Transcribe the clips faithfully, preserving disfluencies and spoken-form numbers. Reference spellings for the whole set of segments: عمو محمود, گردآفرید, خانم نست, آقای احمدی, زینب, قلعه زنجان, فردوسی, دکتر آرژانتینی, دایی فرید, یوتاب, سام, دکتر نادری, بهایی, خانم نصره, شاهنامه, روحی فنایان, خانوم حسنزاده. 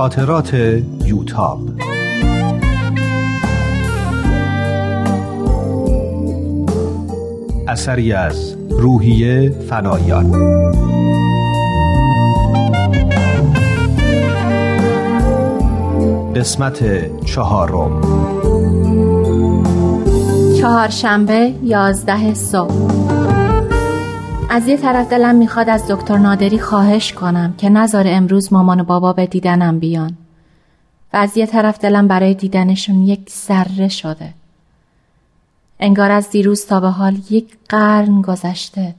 خاطرات یوتاب. اثری از روحی فنایان. قسمت چهارم. چهارشنبه یازده صبح. از یه طرف دلم میخواد از دکتر نادری خواهش کنم که نذاره امروز مامان و بابا به دیدنم بیان و از یه طرف دلم برای دیدنشون یک ذره شده. انگار از دیروز تا به حال یک قرن گذشته.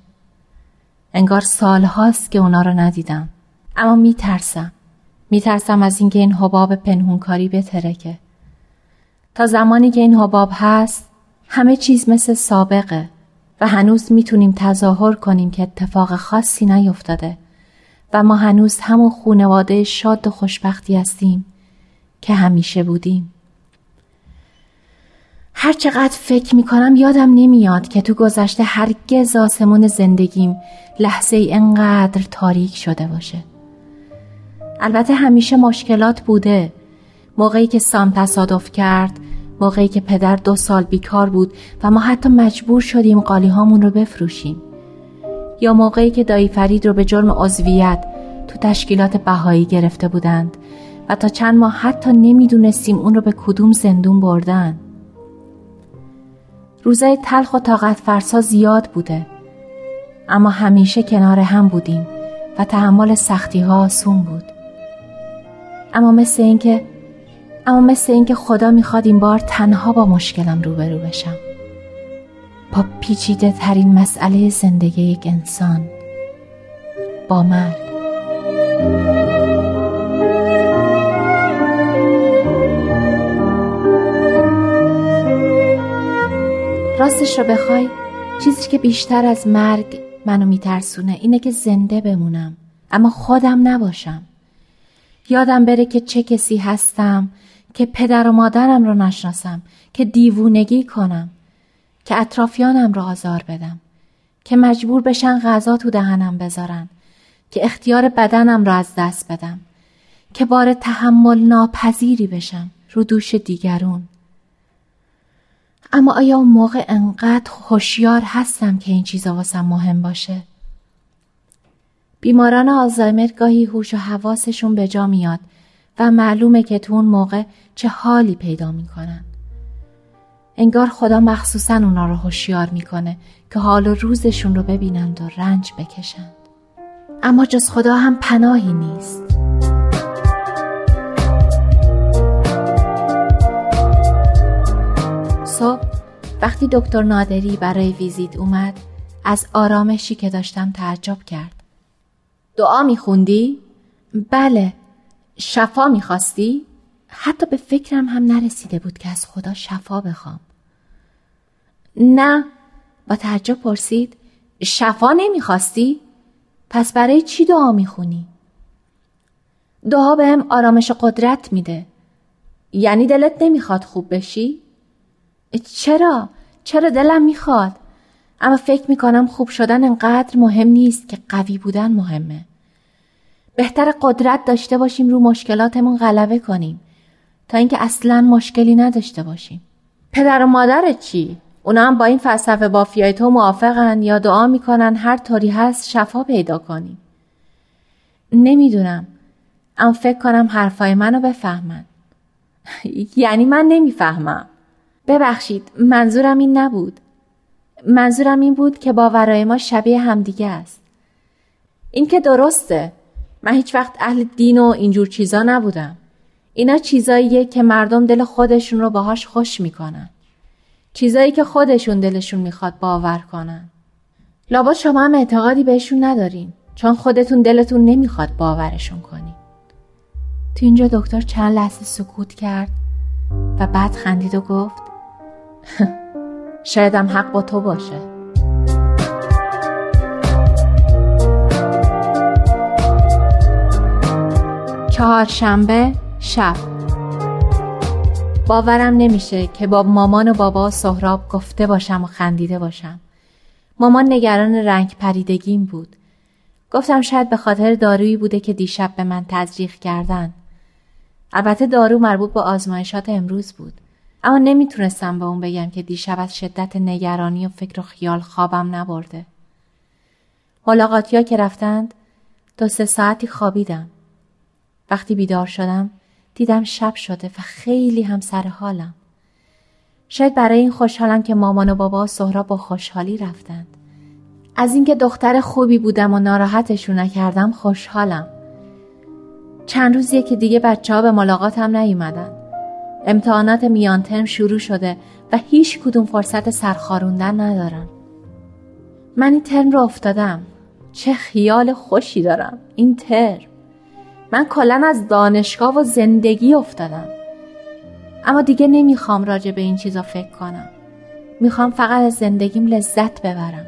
انگار سالهاست که اونا رو ندیدم. اما میترسم. میترسم از اینکه این حباب پنهونکاری بترکه. تا زمانی که این حباب هست همه چیز مثل سابقه و هنوز میتونیم تظاهر کنیم که اتفاق خاصی نیفتاده و ما هنوز همون خانواده شاد و خوشبختی هستیم که همیشه بودیم. هر چقدر فکر میکنم یادم نمیاد که تو گذشته هرگز آسمون زندگیم لحظه ای انقدر تاریک شده باشه. البته همیشه مشکلات بوده. موقعی که سام تصادف کرد، موقعی که پدر دو سال بیکار بود و ما حتی مجبور شدیم قالی هامون رو بفروشیم، یا موقعی که دایی فرید رو به جرم عضویت تو تشکیلات بهایی گرفته بودند و تا چند ماه حتی نمیدونستیم اون رو به کدوم زندون بردن. روزای تلخ و طاقت فرسا زیاد بوده، اما همیشه کنار هم بودیم و تحمل سختی ها آسون بود. اما مثل این که اما مثل این که خدا میخواد این بار تنها با مشکلم روبرو بشم، با پیچیده ترین مسئله زندگی یک انسان، با مرگ. راستش رو بخوای چیزی که بیشتر از مرگ منو میترسونه اینه که زنده بمونم اما خودم نباشم. یادم بره که چه کسی هستم، که پدر و مادرم رو نشناسم، که دیوونگی کنم، که اطرافیانم رو آزار بدم، که مجبور بشن غذا تو دهنم بذارن، که اختیار بدنم رو از دست بدم، که بار تحمل ناپذیری بشم رو دوش دیگرون. اما آیا اون موقع انقدر هوشیار هستم که این چیزا واسم مهم باشه؟ بیماران آلزایمر گاهی هوش و حواسشون به جا میاد و معلومه که تو اون موقع چه حالی پیدا میکنن. انگار خدا مخصوصاً اونا رو هوشیار میکنه که حال و روزشون رو ببینند و رنج بکشند. اما جز خدا هم پناهی نیست. صبح وقتی دکتر نادری برای ویزیت اومد، از آرامشی که داشتم تعجب کرد. دعا میخوندی؟ بله. شفا میخواستی؟ حتی به فکرم هم نرسیده بود که از خدا شفا بخوام. نه. با تعجب پرسید شفا نمیخواستی؟ پس برای چی دعا میخونی؟ دعا به هم آرامش و قدرت میده. یعنی دلت نمیخواد خوب بشی؟ چرا؟ چرا دلم میخواد؟ اما فکر میکنم خوب شدن انقدر مهم نیست که قوی بودن مهمه. بهتر قدرت داشته باشیم رو مشکلاتمون غلبه کنیم تا اینکه اصلاً مشکلی نداشته باشیم. پدر و مادرت چی؟ اونا هم با این فلسفه بافیای تو موافقن یا دعا میکنن هر طوری هست شفا پیدا کنیم؟ نمیدونم. اما فکر کنم حرفای منو بفهمن. یعنی من نمیفهمم. ببخشید، منظورم این نبود. منظورم این بود که باورهای ما شبیه همدیگه است. این که درسته. من هیچ وقت اهل دین و اینجور چیزا نبودم. اینا چیزاییه که مردم دل خودشون رو باهاش خوش میکنن. چیزایی که خودشون دلشون میخواد باور کنن. لابد شما هم اعتقادی بهشون ندارین چون خودتون دلتون نمیخواد باورشون کنین. تو اینجا دکتر چند لحظه سکوت کرد و بعد خندید و گفت شایدم حق با تو باشه. چهارشنبه شب. باورم نمیشه که با مامان و بابا سهراب گفته باشم و خندیده باشم. مامان نگران رنگ پریدگیم بود. گفتم شاید به خاطر دارویی بوده که دیشب به من تزریق کردن. البته دارو مربوط به آزمایشات امروز بود، اما نمیتونستم به اون بگم که دیشب از شدت نگرانی و فکر و خیال خوابم نبرده. ملاقاتیا که رفتند، دو سه ساعتی خوابیدم. وقتی بیدار شدم، دیدم شب شده و خیلی هم سر حالم. شاید برای این خوشحالم که مامان و بابا و سهراب با خوشحالی رفتند. از اینکه دختر خوبی بودم و ناراحتشون نکردم خوشحالم. چند روزیه که دیگه بچه‌ها به ملاقاتم نیومدن. امتحانات میان ترم شروع شده و هیچ کدوم فرصت سرخاروندن ندارم. من این ترم رو افتادم. چه خیال خوشی دارم این ترم. من کلاً از دانشگاه و زندگی افتادم. اما دیگه نمیخوام راجع به این چیزا فکر کنم. میخوام فقط از زندگیم لذت ببرم.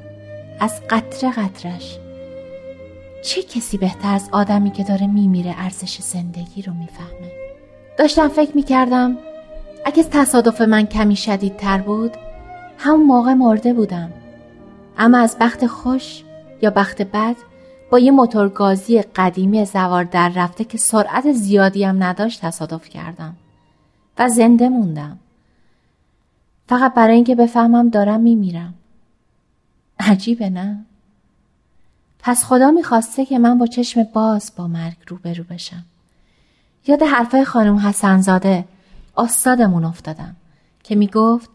از قطره قطرش. چه کسی بهتر از آدمی که داره میمیره ارزش زندگی رو میفهمه؟ داشتم فکر میکردم اگه تصادف من کمی شدیدتر بود همون موقع مرده بودم. اما از بخت خوش یا بخت بد با یه موتورگازی قدیمی زوار در رفته که سرعت زیادی هم نداشت تصادف کردم و زنده موندم. فقط برای اینکه بفهمم دارم میمیرم. عجیبه نه؟ پس خدا میخواسته که من با چشم باز با مرگ روبرو بشم. یاد حرفای خانوم حسنزاده استادمون افتادم که میگفت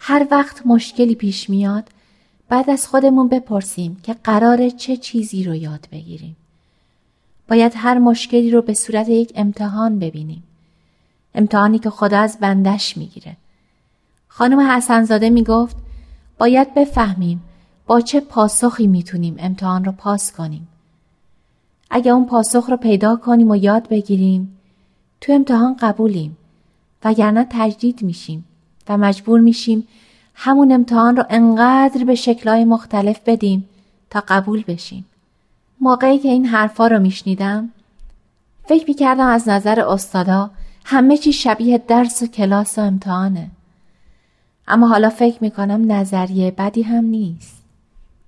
هر وقت مشکلی پیش میاد بعد از خودمون بپرسیم که قراره چه چیزی رو یاد بگیریم. باید هر مشکلی رو به صورت یک امتحان ببینیم. امتحانی که خدا از بندش میگیره. خانم حسنزاده میگفت باید بفهمیم با چه پاسخی میتونیم امتحان رو پاس کنیم. اگه اون پاسخ رو پیدا کنیم و یاد بگیریم تو امتحان قبولیم، وگرنه تجدید میشیم و مجبور میشیم همون امتحان رو انقدر به شکل‌های مختلف بدیم تا قبول بشیم. موقعی که این حرفا رو میشنیدم فکر میکردم از نظر استادا همه چی شبیه درس و کلاس و امتحانه. اما حالا فکر میکنم نظریه بدی هم نیست.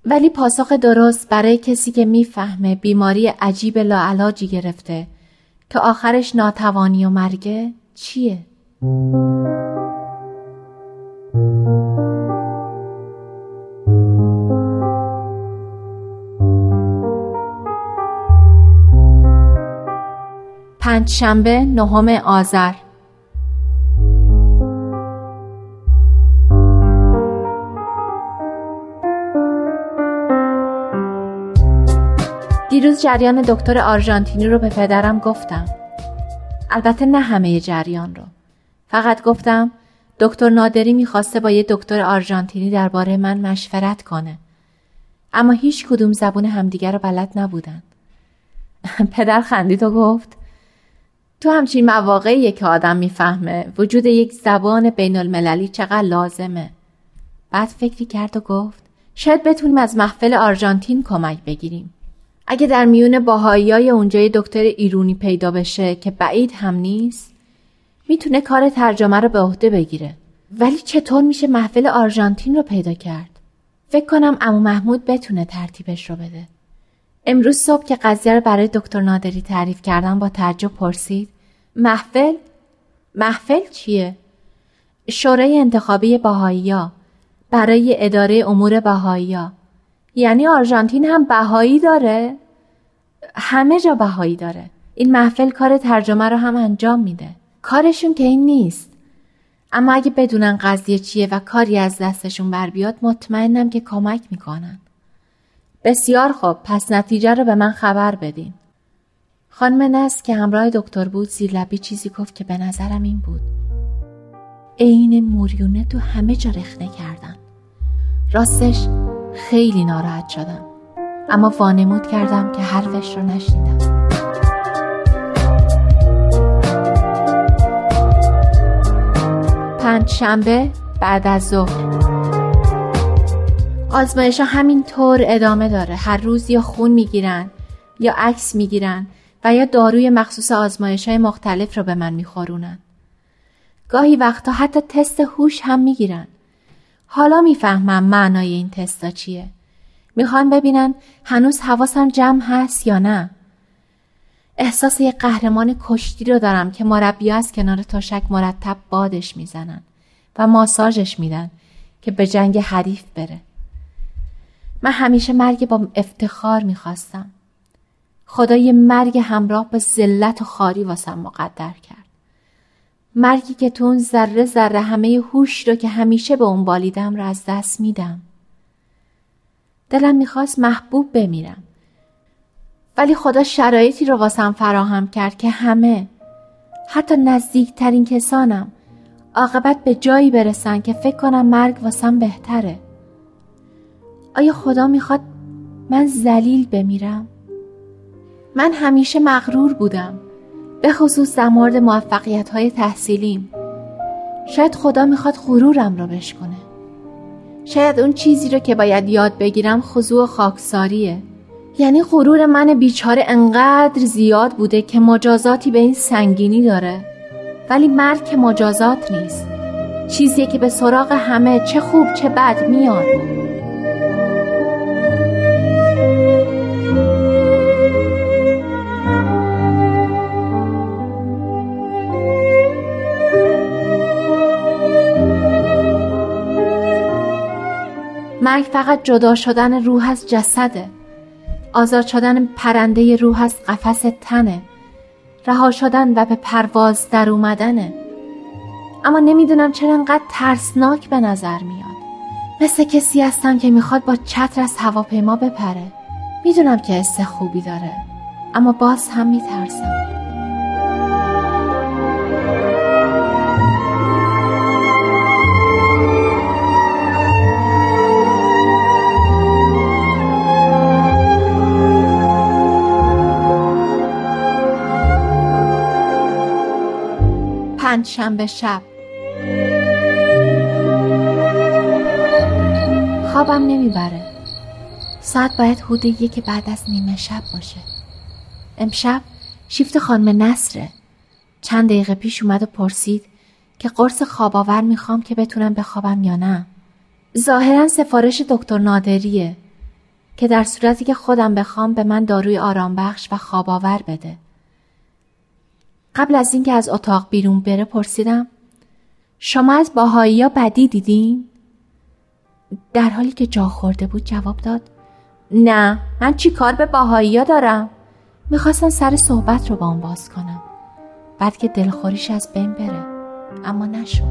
ولی پاسخ درست برای کسی که میفهمه بیماری عجیب لاعلاجی گرفته که آخرش ناتوانی و مرگه چیه؟ پنجشنبه نهم آذر. دیروز جریان دکتر آرژانتینی رو به پدرم گفتم. البته نه همه جریان رو. فقط گفتم دکتر نادری میخواسته با یه دکتر آرژانتینی درباره من مشورت کنه. اما هیچ کدوم زبون همدیگر رو بلد نبودن. پدر خندید و گفت تو همچین مواقعیه که آدم میفهمه وجود یک زبان بین المللی چقدر لازمه. بعد فکری کرد و گفت شاید بتونیم از محفل آرژانتین کمک بگیریم. اگه در میون باهاییای اونجا دکتر ایرونی پیدا بشه که بعید هم نیست میتونه کار ترجمه رو به عهده بگیره. ولی چطور میشه محفل آرژانتین رو پیدا کرد؟ فکر کنم عمو محمود بتونه ترتیبش رو بده. امروز صبح که قضیه رو برای دکتر نادری تعریف کردم با تعجب پرسید محفل؟ محفل چیه؟ شورای انتخابی باهایی‌ها برای اداره امور باهایی‌ها. یعنی آرژانتین هم بهایی داره؟ همه جا بهایی داره. این محفل کار ترجمه رو هم انجام میده. کارشون که این نیست. اما اگه بدونن قضیه چیه و کاری از دستشون بر بیاد مطمئنم که کمک میکنن. بسیار خوب، پس نتیجه رو به من خبر بدین. خانم نست که همراه دکتر بود زیر لبی چیزی گفت که به نظرم این بود. عین موریونه تو همه جا رخنه کردن. راستش خیلی ناراحت شدم، اما وانمود کردم که حرفش رو نشنیدم. پنجشنبه بعد از ظهر. آزمایش‌ها همین طور ادامه داره. هر روز یا خون میگیرن یا عکس میگیرن و یا داروی مخصوص آزمایش‌های مختلف رو به من میخورونن. گاهی وقتا حتی تست هوش هم میگیرن. حالا میفهمم معنای این تستا چیه. میخوان ببینن هنوز حواسم جمع هست یا نه. احساس یه قهرمان کشتی رو دارم که مربی‌ها از کنار تشک مرتب بادش میزنن و ماساژش میدن که به جنگ حریف بره. من همیشه مرگ با افتخار میخواستم. خدا یه مرگ همراه با ذلت و خواری واسم مقدر کرد. مرگی که تو اون ذره ذره همه هوش رو که همیشه به اون بالیدم رو از دست میدم. دلم میخواست محبوب بمیرم، ولی خدا شرایطی رو واسم فراهم کرد که همه، حتی نزدیکترین کسانم، عاقبت به جایی برسن که فکر کنم مرگ واسم بهتره. آیا خدا میخواد من ذلیل بمیرم؟ من همیشه مغرور بودم، به خصوص در مورد موفقیت‌های تحصیلیم. شاید خدا میخواد غرورم رو بشکنه. شاید اون چیزی رو که باید یاد بگیرم خضوع خاکساریه. یعنی غرور من بیچاره انقدر زیاد بوده که مجازاتی به این سنگینی داره. ولی مرگ که مجازات نیست، چیزیه که به سراغ همه، چه خوب چه بد، میاد. مرگ فقط جدا شدن روح از جسده، آزاد شدن پرنده روح از قفس تنه، رها شدن و به پرواز در اومدنه. اما نمیدونم چرا انقدر ترسناک به نظر میاد. مثل کسی هستم که میخواد با چتر از هواپیما بپره. میدونم که حس خوبی داره، اما باز هم میترسم. پنجشنبه شب خوابم نمیبره. ساعت باید حدود یک بعد از نیمه شب باشه. امشب شیفت خانم نصره. چند دقیقه پیش اومد و پرسید که قرص خواباور میخوام که بتونم بخوابم یا نه. ظاهرا سفارش دکتر نادریه که در صورتی که خودم بخوام به من داروی آرام بخش و خواباور بده. قبل از اینکه از اتاق بیرون بره پرسیدم شما از باهایی ها بدی دیدین؟ در حالی که جا خورده بود جواب داد نه، من چی کار به باهایی ها دارم؟ میخواستم سر صحبت رو با اون باز کنم، بعد که دلخوریش از بین بره، اما نشد.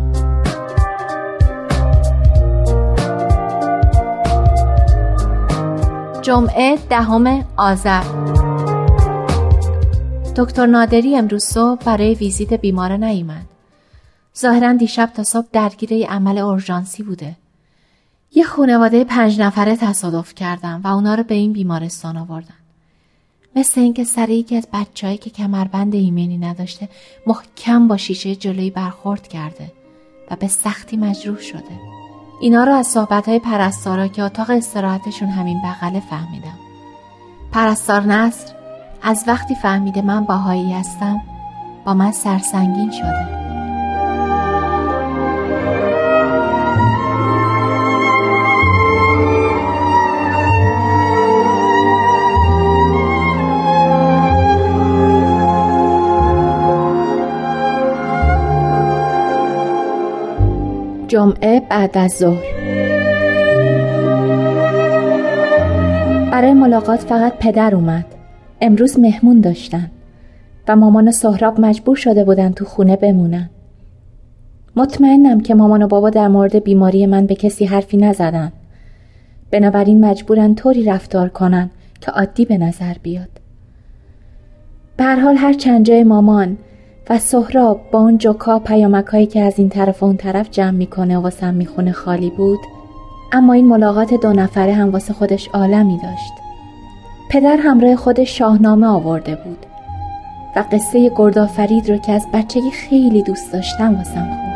جمعه دهم آذر. دکتر نادری امروز صبح برای ویزیت بیماره نیامد. ظاهراً دیشب تا صبح درگیر یه عمل اورژانسی بوده. یه خانواده پنج نفره تصادف کردن و اونا رو به این بیمارستان آوردن. مثل اینکه سر یکی از بچه‌ای که کمربند ایمنی نداشته محکم با شیشه جلویی برخورد کرده و به سختی مجروح شده. اینا رو از صحبت‌های پرستارا که اتاق استراحتشون همین بغله فهمیدم. پرستار نصر از وقتی فهمیده من باهایی هستم با من سرسنگین شده. جمعه بعد از ظهر. برای ملاقات فقط پدر اومد. امروز مهمون داشتن و مامان و سهراب مجبور شده بودن تو خونه بمونن. مطمئنم که مامان و بابا در مورد بیماری من به کسی حرفی نزدن، بنابراین مجبورن طوری رفتار کنن که عادی به نظر بیاد. به هر حال هر چند جای مامان و سهراب با اون جوکا پیامکایی که از این طرف و اون طرف جمع میکنه و واسم میخونه خالی بود، اما این ملاقات دو نفره هم واسه خودش عالمی داشت. پدر همراه خودش شاهنامه آورده بود و قصه گردآفرید رو که از بچگی خیلی دوست داشتم واسم خوند.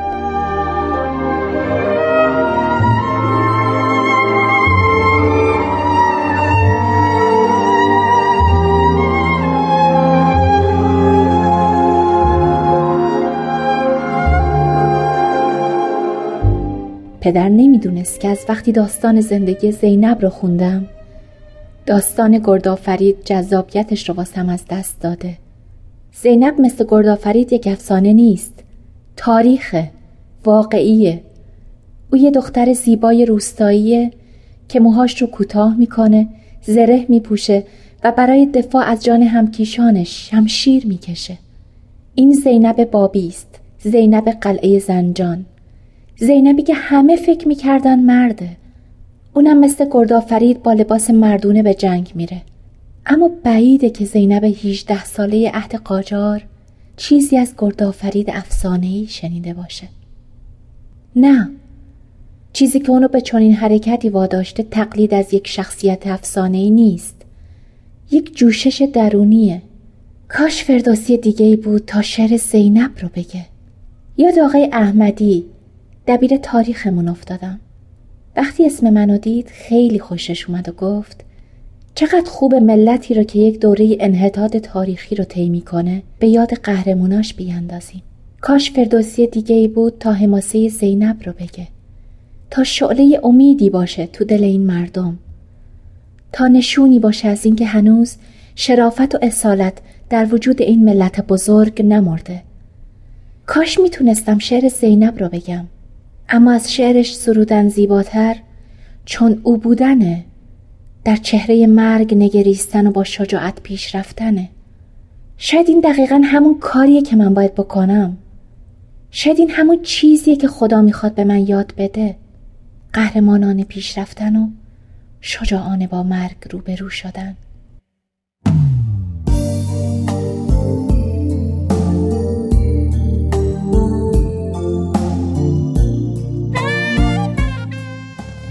پدر نمیدونست که از وقتی داستان زندگی زینب رو خوندم، داستان گردآفرید جذابیتش رو واسم از دست داده زینب مثل گردآفرید یک افسانه نیست، تاریخه، واقعیه. او یه دختر زیبای روستاییه که موهاش رو کوتاه میکنه، زره میپوشه و برای دفاع از جان همکیشانش شمشیر میکشه. این زینب بابی است، زینب قلعه زنجان، زینبی که همه فکر میکردن مرده. اونم مثل گردآفرید با لباس مردونه به جنگ میره. اما بعیده که زینب هجده ساله عهد قاجار چیزی از گردآفرید افسانه‌ای شنیده باشه. نه، چیزی که اونو به چنین حرکتی واداشته تقلید از یک شخصیت افسانه‌ای نیست، یک جوشش درونیه. کاش فردوسی دیگه‌ای بود تا شعر زینب رو بگه. یاد آقای احمدی دبیر تاریخمون افتادم. وقتی اسم منو دید خیلی خوشش اومد و گفت چقدر خوب ملتی رو که یک دوره انحطاط تاریخی رو طی می‌کنه به یاد قهرموناش بیاندازیم. کاش فردوسی دیگه‌ای بود تا حماسه زینب رو بگه، تا شعله امیدی باشه تو دل این مردم، تا نشونی باشه از اینکه هنوز شرافت و اصالت در وجود این ملت بزرگ نمرده. کاش میتونستم شعر زینب رو بگم، اما از شعرش سرودن زیباتر چون او بودنه، در چهره مرگ نگریستن و با شجاعت پیش رفتنه. شاید این دقیقاً همون کاریه که من باید بکنم. شاید این همون چیزیه که خدا میخواد به من یاد بده، قهرمانان پیش رفتن و شجاعانه با مرگ روبرو شدن.